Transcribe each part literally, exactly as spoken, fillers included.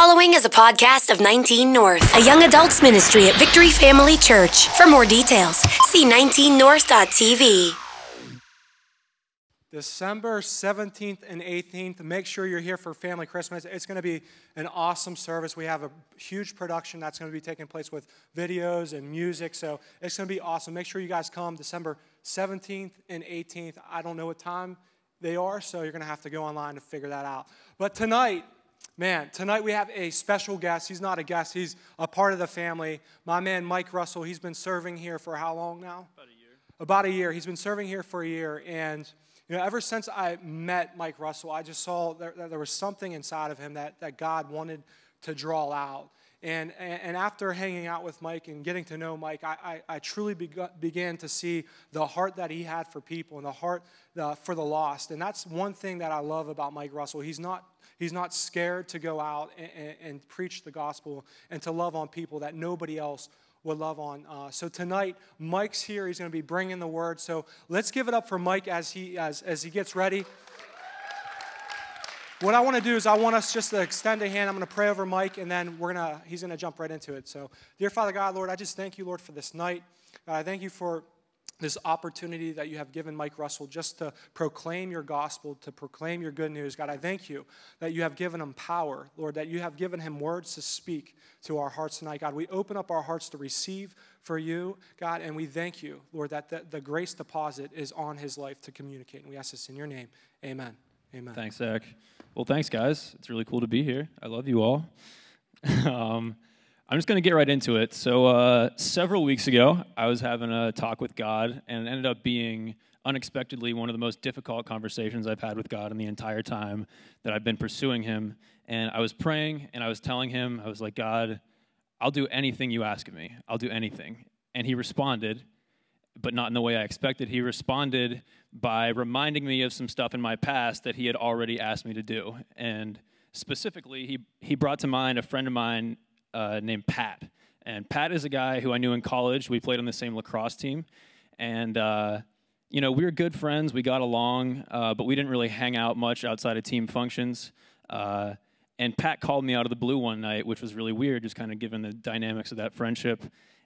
following is a podcast of nineteen North, a young adults ministry at Victory Family Church. For more details, see nineteen north dot t v. December seventeenth and eighteenth, make sure you're here for Family Christmas. It's going to be an awesome service. We have a huge production that's going to be taking place with videos and music, so it's going to be awesome. Make sure you guys come December seventeenth and eighteenth. I don't know what time they are, so you're going to have to go online to figure that out. But tonight, man, tonight we have a special guest. He's not a guest. He's a part of the family. My man, Mike Russell, he's been serving here for how long now? About a year. About a year. He's been serving here for a year, and you know, ever since I met Mike Russell, I just saw that there, there was something inside of him that, that God wanted to draw out. And, and after hanging out with Mike and getting to know Mike, I, I, I truly began to see the heart that he had for people and the heart uh, for the lost. And that's one thing that I love about Mike Russell. He's not he's not scared to go out and, and, and preach the gospel and to love on people that nobody else would love on. Uh, so tonight, Mike's here. He's going to be bringing the word. So let's give it up for Mike as he as as he gets ready. What I want to do is I want us just to extend a hand. I'm going to pray over Mike, and then we're gonna he's going to jump right into it. So, dear Father God, Lord, I just thank you, Lord, for this night. God, I thank you for this opportunity that you have given Mike Russell just to proclaim your gospel, to proclaim your good news. God, I thank you that you have given him power, Lord, that you have given him words to speak to our hearts tonight. God, we open up our hearts to receive for you, God, and we thank you, Lord, that the, the grace deposit is on his life to communicate. And we ask this in your name. Amen. Amen. Thanks, Zach. Well, thanks, guys. It's really cool to be here. I love you all. um, I'm just going to get right into it. So uh, several weeks ago, I was having a talk with God, and it ended up being unexpectedly one of the most difficult conversations I've had with God in the entire time that I've been pursuing him. And I was praying, and I was telling him, I was like, God, I'll do anything you ask of me. I'll do anything. And he responded, but not in the way I expected. He responded by reminding me of some stuff in my past that he had already asked me to do. And specifically, he, he brought to mind a friend of mine Uh, named Pat. And Pat is a guy who I knew in college. We played on the same lacrosse team. And, uh, you know, we were good friends. We got along, uh, but we didn't really hang out much outside of team functions. Uh, and Pat called me out of the blue one night, which was really weird, just kind of given the dynamics of that friendship.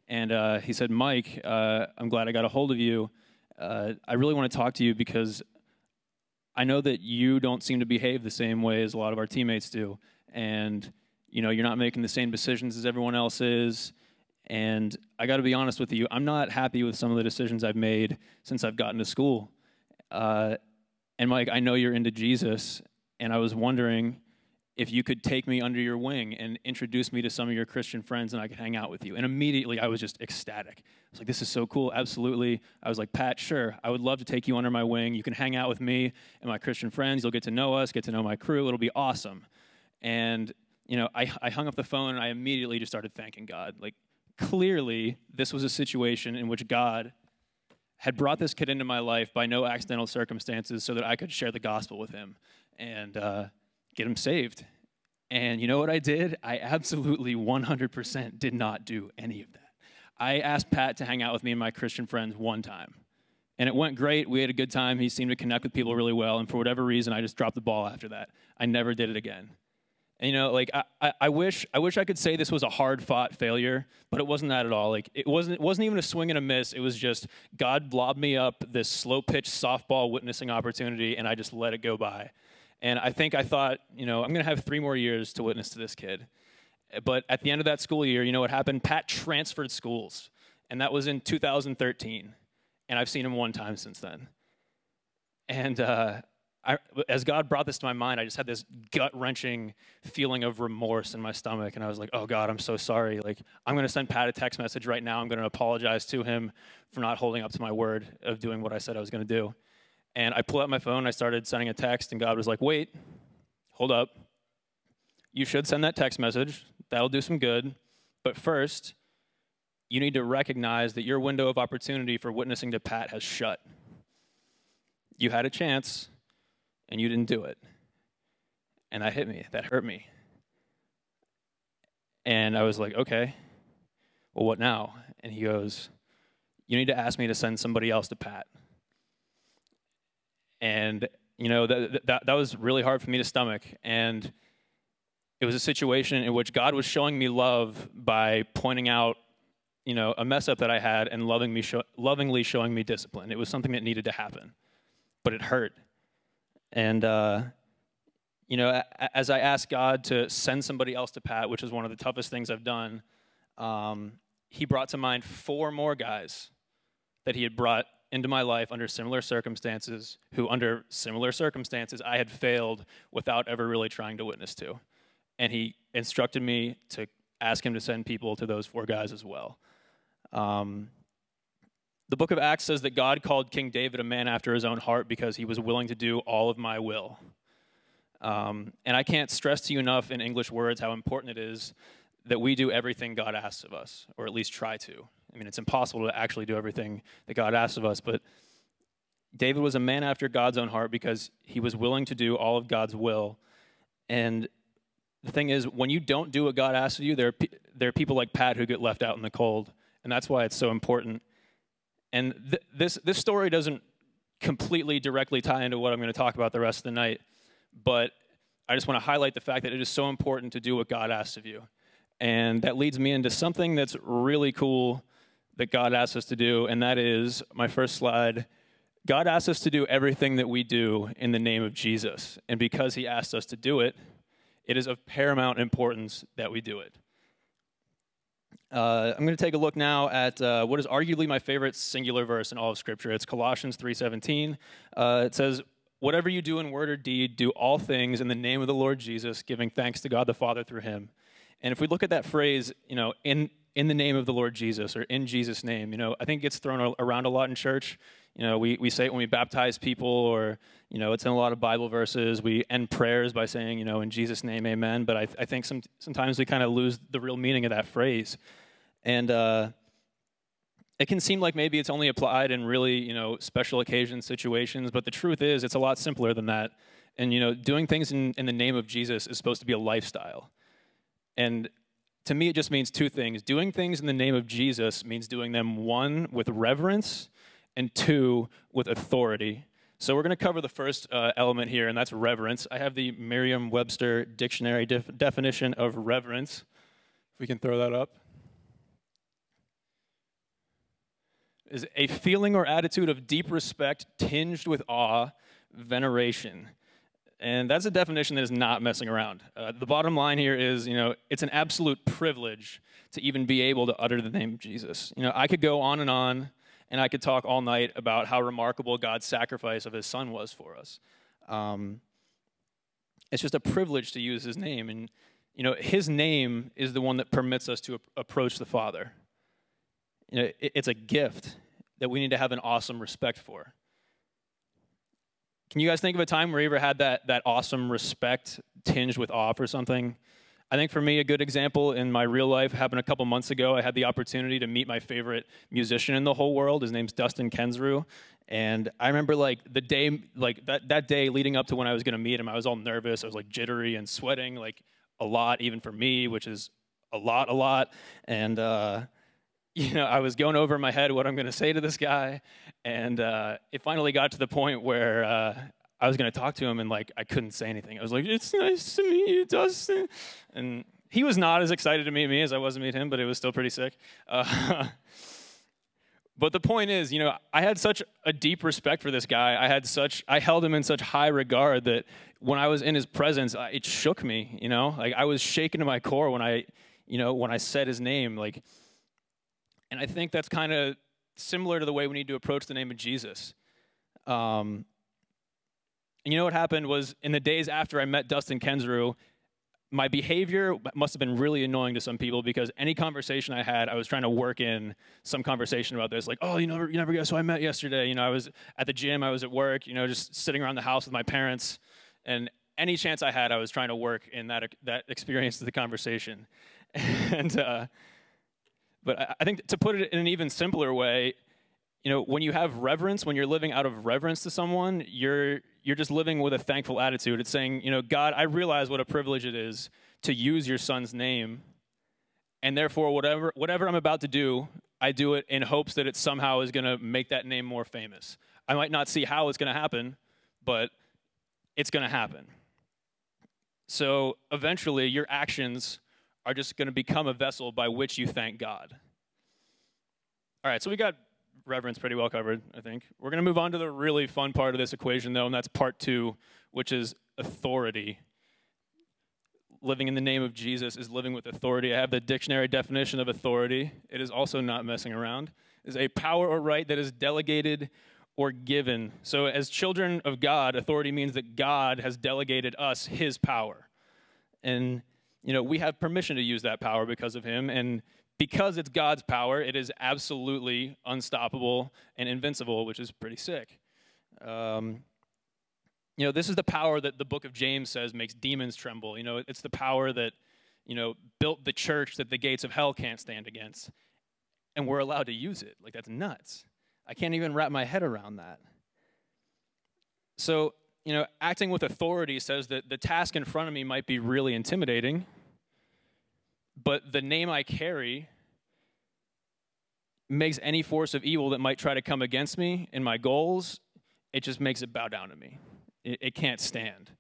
And uh, he said, Mike, uh, I'm glad I got a hold of you. Uh, I really want to talk to you because I know that you don't seem to behave the same way as a lot of our teammates do. And you know, you're not making the same decisions as everyone else is, and I got to be honest with you, I'm not happy with some of the decisions I've made since I've gotten to school. Uh, and Mike, I know you're into Jesus, and I was wondering if you could take me under your wing and introduce me to some of your Christian friends and I could hang out with you. And immediately, I was just ecstatic. I was like, this is so cool, absolutely. I was like, Pat, sure, I would love to take you under my wing. You can hang out with me and my Christian friends. You'll get to know us, get to know my crew. It'll be awesome. And you know, I, I hung up the phone, and I immediately just started thanking God. Like, clearly, this was a situation in which God had brought this kid into my life by no accidental circumstances so that I could share the gospel with him and uh, get him saved. And you know what I did? I absolutely one hundred percent did not do any of that. I asked Pat to hang out with me and my Christian friends one time. And it went great. We had a good time. He seemed to connect with people really well. And for whatever reason, I just dropped the ball after that. I never did it again. And, you know, like, I, I, I wish I wish I could say this was a hard-fought failure, but it wasn't that at all. Like, it wasn't it wasn't even a swing and a miss. It was just God blobbed me up this slow-pitch softball witnessing opportunity, and I just let it go by. And I think I thought, you know, I'm going to have three more years to witness to this kid. But at the end of that school year, you know what happened? Pat transferred schools, and that was in two thousand thirteen. And I've seen him one time since then. And uh I, as God brought this to my mind, I just had this gut-wrenching feeling of remorse in my stomach, and I was like, oh, God, I'm so sorry. Like, I'm going to send Pat a text message right now. I'm going to apologize to him for not holding up to my word of doing what I said I was going to do. And I pulled out my phone, I started sending a text, and God was like, wait, hold up. You should send that text message. That'll do some good. But first, you need to recognize that your window of opportunity for witnessing to Pat has shut. You had a chance, and you didn't do it. And that hit me. That hurt me. And I was like, okay, well, what now? And he goes, you need to ask me to send somebody else to Pat. And, you know, that that, that was really hard for me to stomach. And It was a situation in which God was showing me love by pointing out, you know, a mess up that I had and loving me show, lovingly showing me discipline. It was something that needed to happen, but it hurt. And, uh, you know, as I asked God to send somebody else to Pat, which is one of the toughest things I've done, um, he brought to mind four more guys that he had brought into my life under similar circumstances, who under similar circumstances I had failed without ever really trying to witness to. And he instructed me to ask him to send people to those four guys as well. Um, the book of Acts says that God called King David a man after his own heart because he was willing to do all of my will. Um, and I can't stress to you enough in English words how important it is that we do everything God asks of us, or at least try to. I mean, it's impossible to actually do everything that God asks of us, but David was a man after God's own heart because he was willing to do all of God's will. And the thing is, when you don't do what God asks of you, there are, pe- there are people like Pat who get left out in the cold, and that's why it's so important. And th- this this story doesn't completely directly tie into what I'm going to talk about the rest of the night, but I just want to highlight the fact that it is so important to do what God asks of you. And that leads me into something that's really cool that God asks us to do, and that is, my first slide, God asks us to do everything that we do in the name of Jesus. And because he asked us to do it, it is of paramount importance that we do it. Uh, I'm going to take a look now at uh, what is arguably my favorite singular verse in all of Scripture. It's Colossians three seventeen. Uh, it says, "Whatever you do in word or deed, do all things in the name of the Lord Jesus, giving thanks to God the Father through him." And if we look at that phrase, you know, in in the name of the Lord Jesus, or in Jesus' name, you know, I think it gets thrown around a lot in church. You know, we, we say it when we baptize people, or, you know, it's in a lot of Bible verses. We end prayers by saying, you know, in Jesus' name, amen. But I, I think some, sometimes we kind of lose the real meaning of that phrase. And uh, it can seem like maybe it's only applied in really, you know, special occasion situations. But the truth is, it's a lot simpler than that. And, you know, doing things in, in the name of Jesus is supposed to be a lifestyle. And to me, it just means two things. Doing things in the name of Jesus means doing them, one, with reverence, and two, with authority. So we're going to cover the first uh, element here, and that's reverence. I have the Merriam-Webster dictionary def- definition of reverence. If we can throw that up. Is a feeling or attitude of deep respect tinged with awe, veneration. And that's a definition that is not messing around. Uh, the bottom line here is, you know, it's an absolute privilege to even be able to utter the name of Jesus. You know, I could go on and on, and I could talk all night about how remarkable God's sacrifice of his son was for us. Um, it's just a privilege to use his name. And, you know, his name is the one that permits us to a- approach the Father. You know, it, it's a gift that we need to have an awesome respect for. Can you guys think of a time where you ever had that that awesome respect tinged with awe for something? I think for me, a good example in my real life happened a couple months ago. I had the opportunity to meet my favorite musician in the whole world. His name's Dustin Kensrue. And I remember like the day, like that, that day leading up to when I was going to meet him, I was all nervous. I was like jittery and sweating like a lot, even for me, which is a lot, a lot. And, uh, you know, I was going over in my head what I'm going to say to this guy. And uh, it finally got to the point where uh, I was going to talk to him, and, like, I couldn't say anything. I was like, "It's nice to meet you, Dustin." And he was not as excited to meet me as I was to meet him, but it was still pretty sick. Uh, but the point is, you know, I had such a deep respect for this guy. I had such, I held him in such high regard that when I was in his presence, I, it shook me, you know? Like, I was shaken to my core when I, you know, when I said his name. Like, and I think that's kind of similar to the way we need to approach the name of Jesus. Um, and you know what happened was, in the days after I met Dustin Kensrue, my behavior must have been really annoying to some people, because any conversation I had, I was trying to work in some conversation about this. Like, "Oh, you never, you never guess who I met yesterday. You know, I was at the gym, I was at work, you know, just sitting around the house with my parents." And any chance I had, I was trying to work in that that experience of the conversation. and, uh, But I think to put it in an even simpler way, you know, when you have reverence, when you're living out of reverence to someone, you're you're just living with a thankful attitude. It's saying, you know, "God, I realize what a privilege it is to use your son's name, and therefore whatever whatever I'm about to do, I do it in hopes that it somehow is going to make that name more famous. I might not see how it's going to happen, but it's going to happen." So eventually, your actions are just going to become a vessel by which you thank God. All right, so we got reverence pretty well covered, I think. We're going to move on to the really fun part of this equation, though, and that's part two, which is authority. Living in the name of Jesus is living with authority. I have the dictionary definition of authority. It is also not messing around. It is a power or right that is delegated or given. So as children of God, authority means that God has delegated us his power. And, you know, we have permission to use that power because of him. And because it's God's power, it is absolutely unstoppable and invincible, which is pretty sick. Um You know, this is the power that the book of James says makes demons tremble. You know, it's the power that, you know, built the church that the gates of hell can't stand against. And we're allowed to use it. Like, that's nuts. I can't even wrap my head around that. So, you know, acting with authority says that the task in front of me might be really intimidating, but the name I carry makes any force of evil that might try to come against me in my goals, it just makes it bow down to me. It can't stand.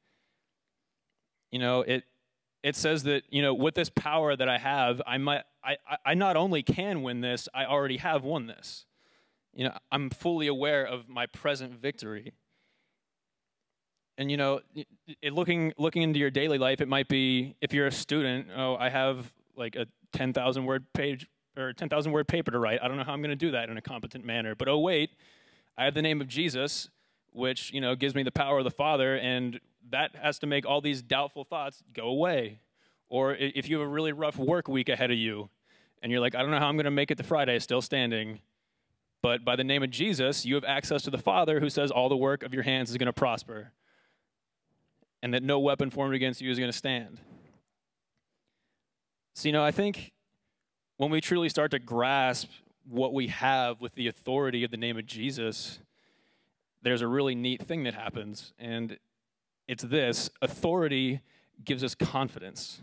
You know, it it says that, you know, with this power that I have, I might I, I not only can win this, I already have won this. You know, I'm fully aware of my present victory. And, you know, it, looking looking into your daily life, it might be, if you're a student, oh, I have like a ten thousand word page or ten thousand word paper to write. I don't know how I'm going to do that in a competent manner. But oh wait, I have the name of Jesus, which, you know, gives me the power of the Father, and that has to make all these doubtful thoughts go away. Or if you have a really rough work week ahead of you, and you're like, I don't know how I'm going to make it to Friday, still standing. But by the name of Jesus, you have access to the Father who says all the work of your hands is going to prosper, and that no weapon formed against you is going to stand. So, you know, I think when we truly start to grasp what we have with the authority of the name of Jesus, there's a really neat thing that happens, and it's this. Authority gives us confidence.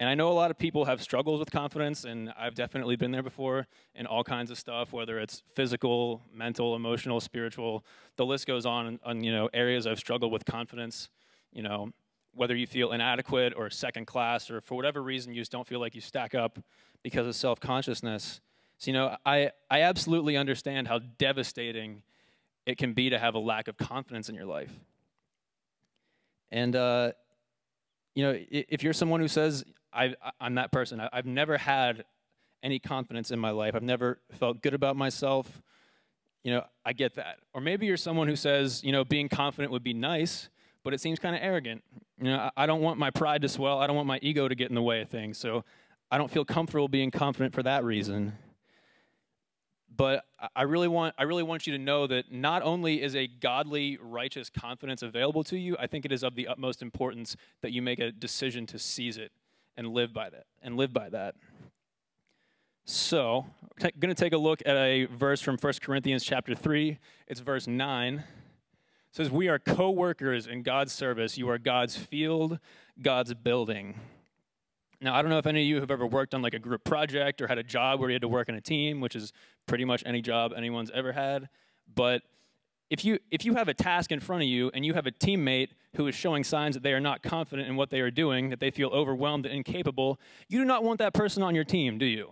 And I know a lot of people have struggles with confidence, and I've definitely been there before in all kinds of stuff, whether it's physical, mental, emotional, spiritual. The list goes on, on you know, areas I've struggled with confidence, you know, whether you feel inadequate or second class or for whatever reason you just don't feel like you stack up because of self-consciousness. So, you know, I, I absolutely understand how devastating it can be to have a lack of confidence in your life. And, uh, you know, if you're someone who says, I, I'm that person, I've never had any confidence in my life, I've never felt good about myself, you know, I get that. Or maybe you're someone who says, you know, being confident would be nice, but it seems kind of arrogant. You know, I don't want my pride to swell, I don't want my ego to get in the way of things, so I don't feel comfortable being confident for that reason. But I really want I really want you to know that not only is a godly, righteous confidence available to you, I think it is of the utmost importance that you make a decision to seize it and live by that. And live by that. So, I'm going to take a look at a verse from First Corinthians chapter three. It's verse nine. It says, "We are co-workers in God's service. You are God's field, God's building." Now, I don't know if any of you have ever worked on like a group project or had a job where you had to work in a team, which is pretty much any job anyone's ever had. But if you if you have a task in front of you and you have a teammate who is showing signs that they are not confident in what they are doing, that they feel overwhelmed and incapable, you do not want that person on your team, do you?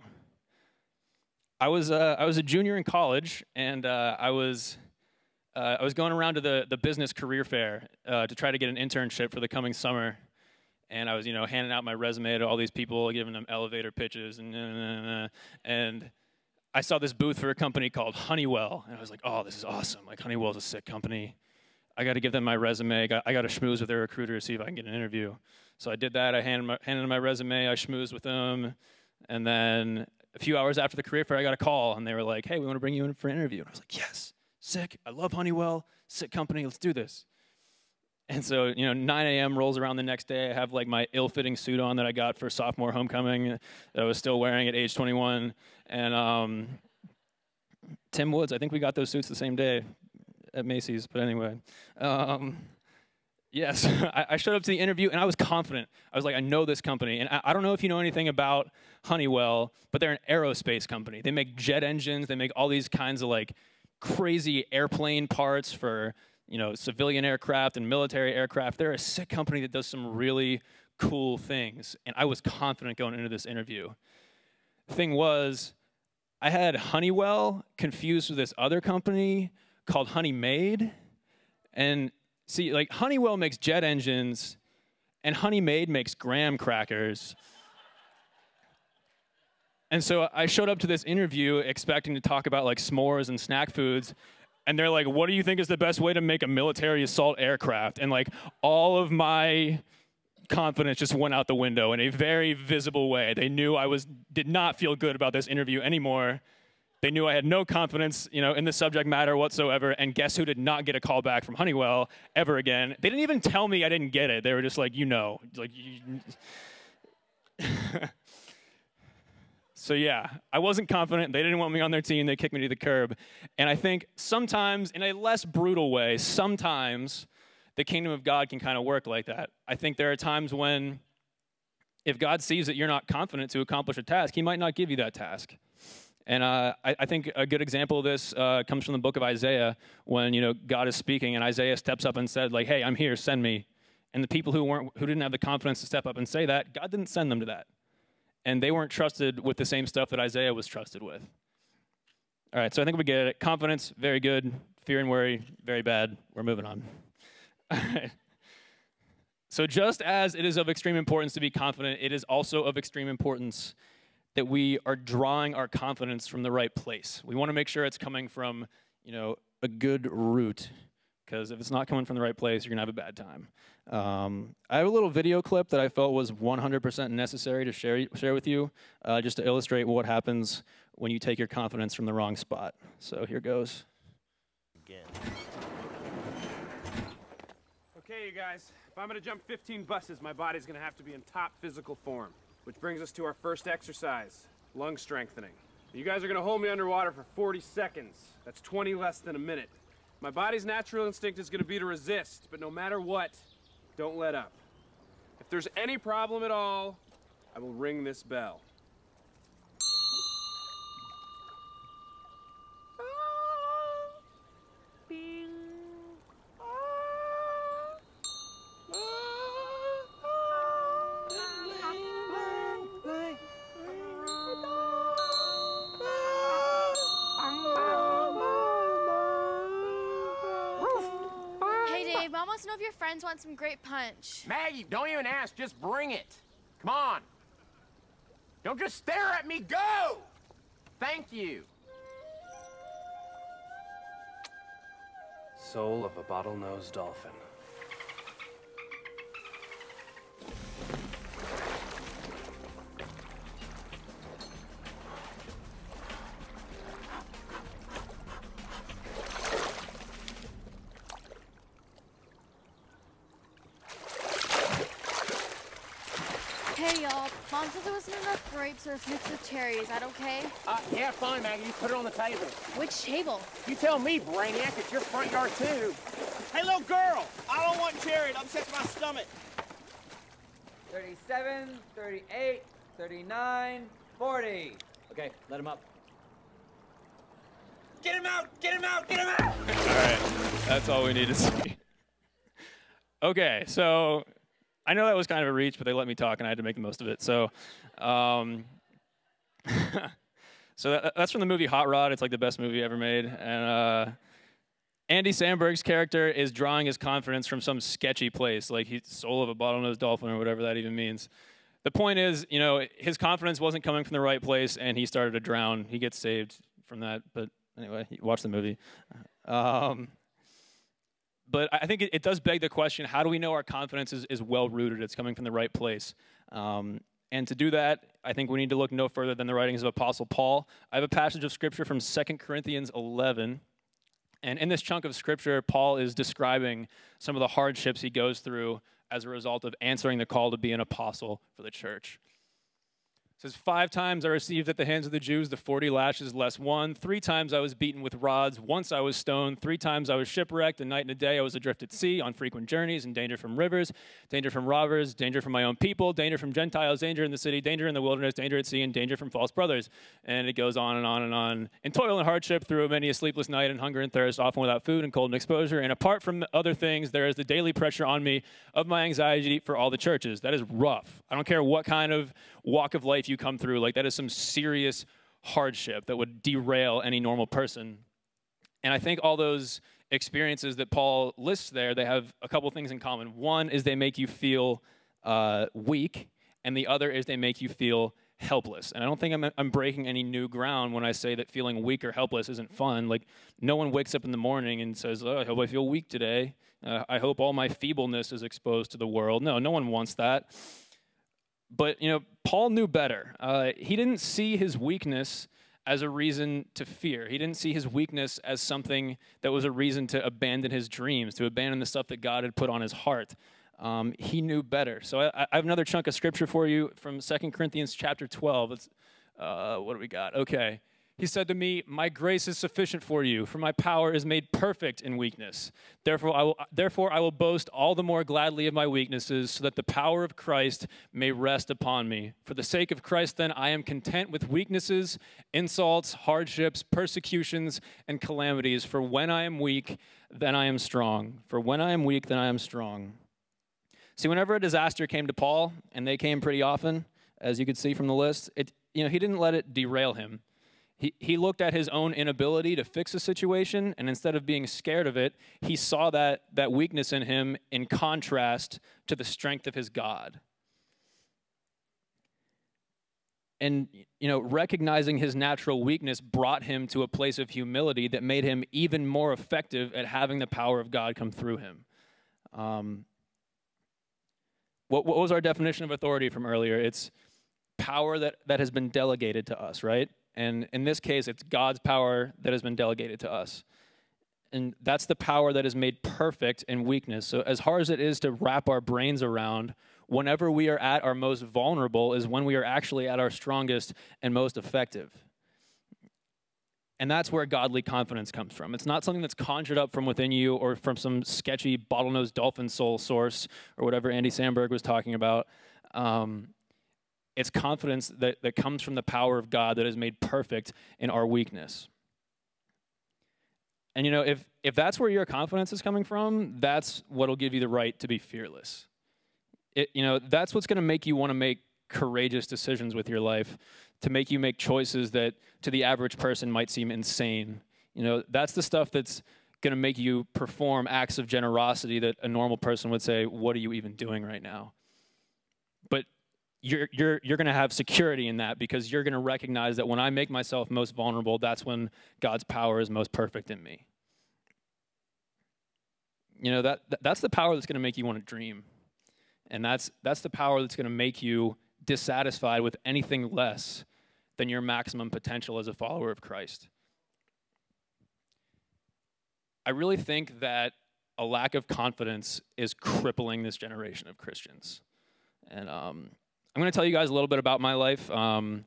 I was uh, I was a junior in college, and uh, I was uh, I was going around to the the business career fair uh, to try to get an internship for the coming summer. And I was, you know, handing out my resume to all these people, giving them elevator pitches, and uh, and I saw this booth for a company called Honeywell, and I was like, oh, this is awesome! Like, Honeywell's a sick company. I got to give them my resume. I got to schmooze with their recruiter to see if I can get an interview. So I did that. I handed my, handed my resume. I schmoozed with them, and then a few hours after the career fair, I got a call, and they were like, "Hey, we want to bring you in for an interview." And I was like, "Yes, sick! I love Honeywell. Sick company. Let's do this." And so, you know, nine a.m. rolls around the next day. I have, like, my ill-fitting suit on that I got for sophomore homecoming that I was still wearing at age twenty-one. And um, Tim Woods, I think we got those suits the same day at Macy's. But anyway, um, yes, I, I showed up to the interview, and I was confident. I was like, I know this company. And I, I don't know if you know anything about Honeywell, but they're an aerospace company. They make jet engines. They make all these kinds of, like, crazy airplane parts for you know, civilian aircraft and military aircraft. They're a sick company that does some really cool things. And I was confident going into this interview. The thing was, I had Honeywell confused with this other company called Honey Maid. And see, like, Honeywell makes jet engines, and Honey Maid makes graham crackers. And so I showed up to this interview expecting to talk about, like, s'mores and snack foods. And they're like, what do you think is the best way to make a military assault aircraft? And, like, all of my confidence just went out the window in a very visible way. They knew I was did not feel good about this interview anymore. They knew I had no confidence, you know, in the subject matter whatsoever. And guess who did not get a call back from Honeywell ever again? They didn't even tell me I didn't get it. They were just like, you know, like. You... So yeah, I wasn't confident. They didn't want me on their team. They kicked me to the curb. And I think sometimes, in a less brutal way, sometimes the kingdom of God can kind of work like that. I think there are times when, if God sees that you're not confident to accomplish a task, he might not give you that task. And uh, I, I think a good example of this uh, comes from the book of Isaiah, when, you know, God is speaking and Isaiah steps up and said, like, hey, I'm here, send me. And the people who weren't, who didn't have the confidence to step up and say that, God didn't send them to that. And they weren't trusted with the same stuff that Isaiah was trusted with. All right, so I think we get it. Confidence, very good. Fear and worry, very bad. We're moving on. All right. So just as it is of extreme importance to be confident, it is also of extreme importance that we are drawing our confidence from the right place. We want to make sure it's coming from, you know, a good root, because if it's not coming from the right place, you're going to have a bad time. Um, I have a little video clip that I felt was one hundred percent necessary to share share with you, uh, just to illustrate what happens when you take your confidence from the wrong spot. So here goes. Again. Okay, you guys, if I'm going to jump fifteen buses, my body's going to have to be in top physical form. Which brings us to our first exercise, lung strengthening. You guys are gonna hold me underwater for forty seconds. That's twenty less than a minute. My body's natural instinct is gonna be to resist, but no matter what, don't let up. If there's any problem at all, I will ring this bell. Want some great punch. Maggie, don't even ask, just bring it. Come on. Don't just stare at me, go! Thank you. Soul of a bottlenose dolphin. Or mixed with cherries, that okay? Uh, yeah, fine, Maggie. You put it on the table. Which table? You tell me, Brainiac. It's your front yard, too. Hey, little girl! I don't want cherry. It upsets my stomach. thirty-seven, thirty-eight, thirty-nine, forty. Okay, let him up. Get him out! Get him out! Get him out! All right, that's all we need to see. Okay, so I know that was kind of a reach, but they let me talk, and I had to make the most of it. So, um, so that, that's from the movie Hot Rod. It's like the best movie ever made. And uh, Andy Samberg's character is drawing his confidence from some sketchy place, like he's soul of a bottlenose dolphin or whatever that even means. The point is, you know, his confidence wasn't coming from the right place, and he started to drown. He gets saved from that. But anyway, watch the movie. Um, But I think it, it does beg the question, how do we know our confidence is, is well-rooted, it's coming from the right place? Um, and to do that, I think we need to look no further than the writings of Apostle Paul. I have a passage of Scripture from Second Corinthians eleven. And in this chunk of Scripture, Paul is describing some of the hardships he goes through as a result of answering the call to be an apostle for the church. It says, five times I received at the hands of the Jews the forty lashes less one. Three times I was beaten with rods. Once I was stoned. Three times I was shipwrecked. A night and a day I was adrift at sea, on frequent journeys, in danger from rivers, danger from robbers, danger from my own people, danger from Gentiles, danger in the city, danger in the wilderness, danger at sea, and danger from false brothers. And it goes on and on and on. In toil and hardship, through many a sleepless night, and hunger and thirst, often without food and cold and exposure. And apart from other things, there is the daily pressure on me of my anxiety for all the churches. That is rough. I don't care what kind of walk of life you come through, like that is some serious hardship that would derail any normal person. And I think all those experiences that Paul lists there, they have a couple things in common. One is they make you feel uh, weak, and the other is they make you feel helpless. And I don't think I'm, I'm breaking any new ground when I say that feeling weak or helpless isn't fun. Like, no one wakes up in the morning and says, oh, I hope I feel weak today. Uh, I hope all my feebleness is exposed to the world. No, no one wants that. But, you know, Paul knew better. Uh, he didn't see his weakness as a reason to fear. He didn't see his weakness as something that was a reason to abandon his dreams, to abandon the stuff that God had put on his heart. Um, he knew better. So I, I have another chunk of scripture for you from Second Corinthians chapter twelve. It's, uh, what do we got? Okay. He said to me, my grace is sufficient for you, for my power is made perfect in weakness. Therefore I will, therefore I will boast all the more gladly of my weaknesses, so that the power of Christ may rest upon me. For the sake of Christ, then, I am content with weaknesses, insults, hardships, persecutions, and calamities. For when I am weak, then I am strong. For when I am weak, then I am strong. See, whenever a disaster came to Paul, and they came pretty often, as you could see from the list, it, you know, he didn't let it derail him. He he looked at his own inability to fix a situation, and instead of being scared of it, he saw that, that weakness in him in contrast to the strength of his God. And, you know, recognizing his natural weakness brought him to a place of humility that made him even more effective at having the power of God come through him. Um, what, what was our definition of authority from earlier? It's power that, that has been delegated to us, right? And in this case, it's God's power that has been delegated to us. And that's the power that is made perfect in weakness. So as hard as it is to wrap our brains around, whenever we are at our most vulnerable is when we are actually at our strongest and most effective. And that's where godly confidence comes from. It's not something that's conjured up from within you or from some sketchy bottlenose dolphin soul source or whatever Andy Samberg was talking about. Um It's confidence that, that comes from the power of God that is made perfect in our weakness. And, you know, if if that's where your confidence is coming from, that's what'll give you the right to be fearless. It, you know, that's what's going to make you want to make courageous decisions with your life, to make you make choices that to the average person might seem insane. You know, that's the stuff that's going to make you perform acts of generosity that a normal person would say, what are you even doing right now? But You're you're you're going to have security in that, because you're going to recognize that when I make myself most vulnerable, that's when God's power is most perfect in me. You know, that that's the power that's going to make you want to dream. And that's that's the power that's going to make you dissatisfied with anything less than your maximum potential as a follower of Christ. I really think that a lack of confidence is crippling this generation of Christians. And um I'm going to tell you guys a little bit about my life, um,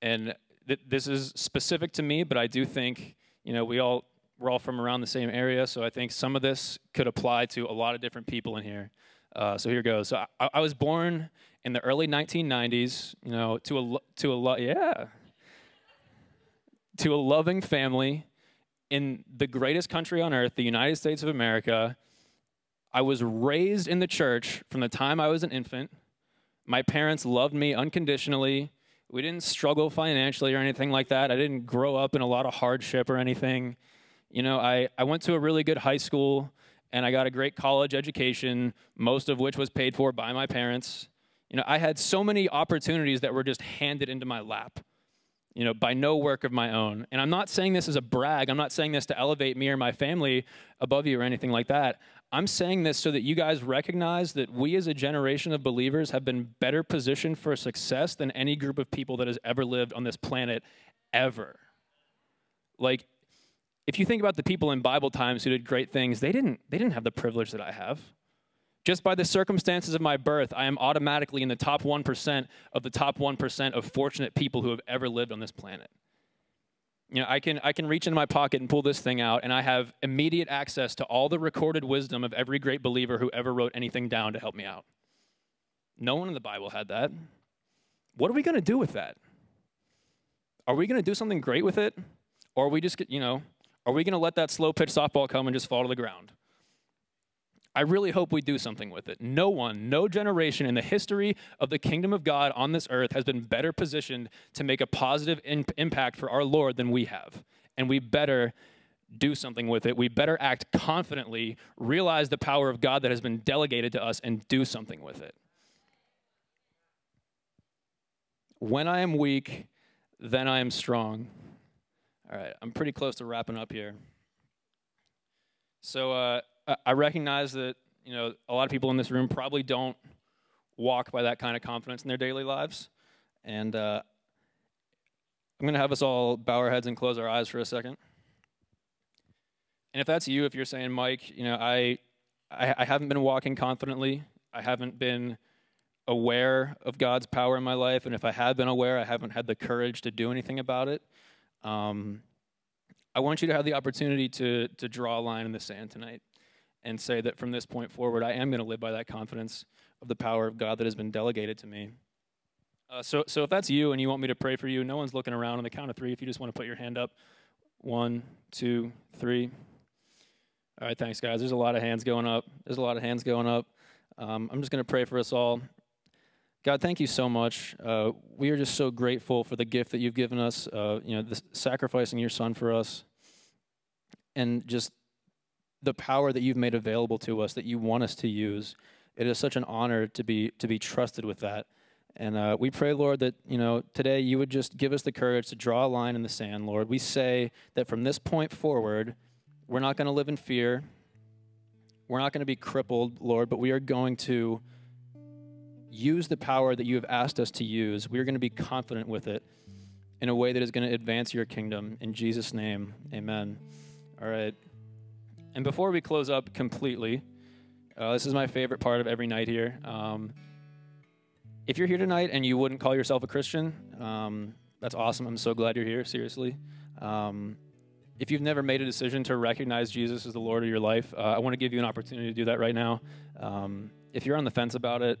and th- this is specific to me, but I do think, you know, we all, we're all from around the same area, so I think some of this could apply to a lot of different people in here. Uh, so here goes. So I, I was born in the early nineteen nineties, you know, to a, lo- to a lo- yeah, to a loving family in the greatest country on earth, the United States of America. I was raised in the church from the time I was an infant. My parents loved me unconditionally. We didn't struggle financially or anything like that. I didn't grow up in a lot of hardship or anything. You know, I, I went to a really good high school, and I got a great college education, most of which was paid for by my parents. You know, I had so many opportunities that were just handed into my lap, you know, by no work of my own. And I'm not saying this as a brag. I'm not saying this to elevate me or my family above you or anything like that. I'm saying this so that you guys recognize that we as a generation of believers have been better positioned for success than any group of people that has ever lived on this planet ever. Like, if you think about the people in Bible times who did great things, they didn't they didn't have the privilege that I have. Just by the circumstances of my birth, I am automatically in the top one percent of the top one percent of fortunate people who have ever lived on this planet. You know, I can I can reach into my pocket and pull this thing out, and I have immediate access to all the recorded wisdom of every great believer who ever wrote anything down to help me out. No one in the Bible had that. What are we going to do with that? Are we going to do something great with it? Or are we just, you know, are we going to let that slow pitch softball come and just fall to the ground? I really hope we do something with it. No one, no generation in the history of the kingdom of God on this earth has been better positioned to make a positive in- impact for our Lord than we have. And we better do something with it. We better act confidently, realize the power of God that has been delegated to us, and do something with it. When I am weak, then I am strong. All right, I'm pretty close to wrapping up here. So, uh, I recognize that, you know, a lot of people in this room probably don't walk by that kind of confidence in their daily lives. And uh, I'm going to have us all bow our heads and close our eyes for a second. And if that's you, if you're saying, Mike, you know, I, I, I haven't been walking confidently. I haven't been aware of God's power in my life. And if I have been aware, I haven't had the courage to do anything about it. Um, I want you to have the opportunity to to draw a line in the sand tonight and say that from this point forward, I am going to live by that confidence of the power of God that has been delegated to me. Uh, so so if that's you and you want me to pray for you, no one's looking around. On the count of three, if you just want to put your hand up. One, two, three. All right, thanks, guys. There's a lot of hands going up. There's a lot of hands going up. Um, I'm just going to pray for us all. God, thank you so much. Uh, we are just so grateful for the gift that you've given us, uh, you know, the, sacrificing your son for us, and just the power that you've made available to us, that you want us to use. It is such an honor to be to be trusted with that. And uh, we pray, Lord, that, you know, today you would just give us the courage to draw a line in the sand, Lord. We say that from this point forward, we're not going to live in fear. We're not going to be crippled, Lord, but we are going to use the power that you have asked us to use. We are going to be confident with it in a way that is going to advance your kingdom. In Jesus' name, amen. All right. And before we close up completely, uh, this is my favorite part of every night here. Um, if you're here tonight and you wouldn't call yourself a Christian, um, that's awesome. I'm so glad you're here, seriously. Um, if you've never made a decision to recognize Jesus as the Lord of your life, uh, I want to give you an opportunity to do that right now. Um, if you're on the fence about it,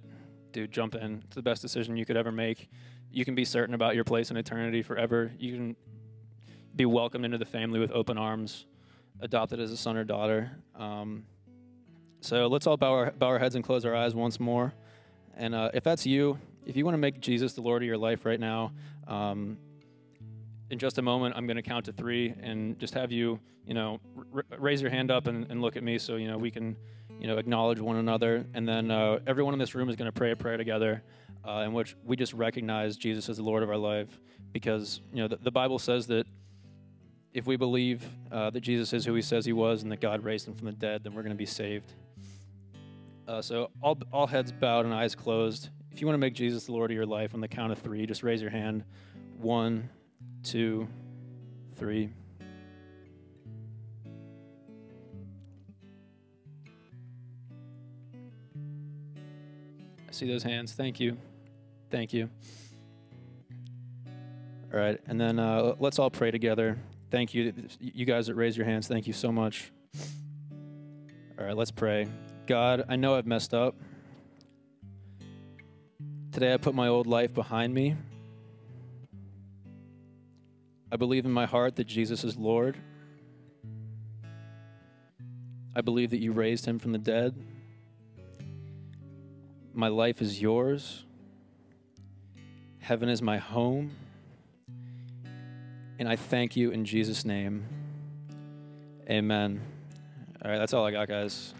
dude, jump in. It's the best decision you could ever make. You can be certain about your place in eternity forever. You can be welcomed into the family with open arms, adopted as a son or daughter. Um, so let's all bow our, bow our heads and close our eyes once more. And uh, if that's you, if you want to make Jesus the Lord of your life right now, um, in just a moment, I'm going to count to three and just have you, you know, r- raise your hand up and, and look at me so, you know, we can, you know, acknowledge one another. And then uh, everyone in this room is going to pray a prayer together uh, in which we just recognize Jesus as the Lord of our life, because, you know, the, the Bible says that if we believe uh, that Jesus is who he says he was and that God raised him from the dead, then we're going to be saved. Uh, so all, all heads bowed and eyes closed. If you want to make Jesus the Lord of your life, on the count of three, just raise your hand. One, two, three. I see those hands. Thank you. Thank you. All right, and then uh, let's all pray together. Thank you. You guys that raise your hands, thank you so much. All right, let's pray. God, I know I've messed up. Today I put my old life behind me. I believe in my heart that Jesus is Lord. I believe that you raised him from the dead. My life is yours. Heaven is my home. And I thank you in Jesus' name. Amen. All right, that's all I got, guys.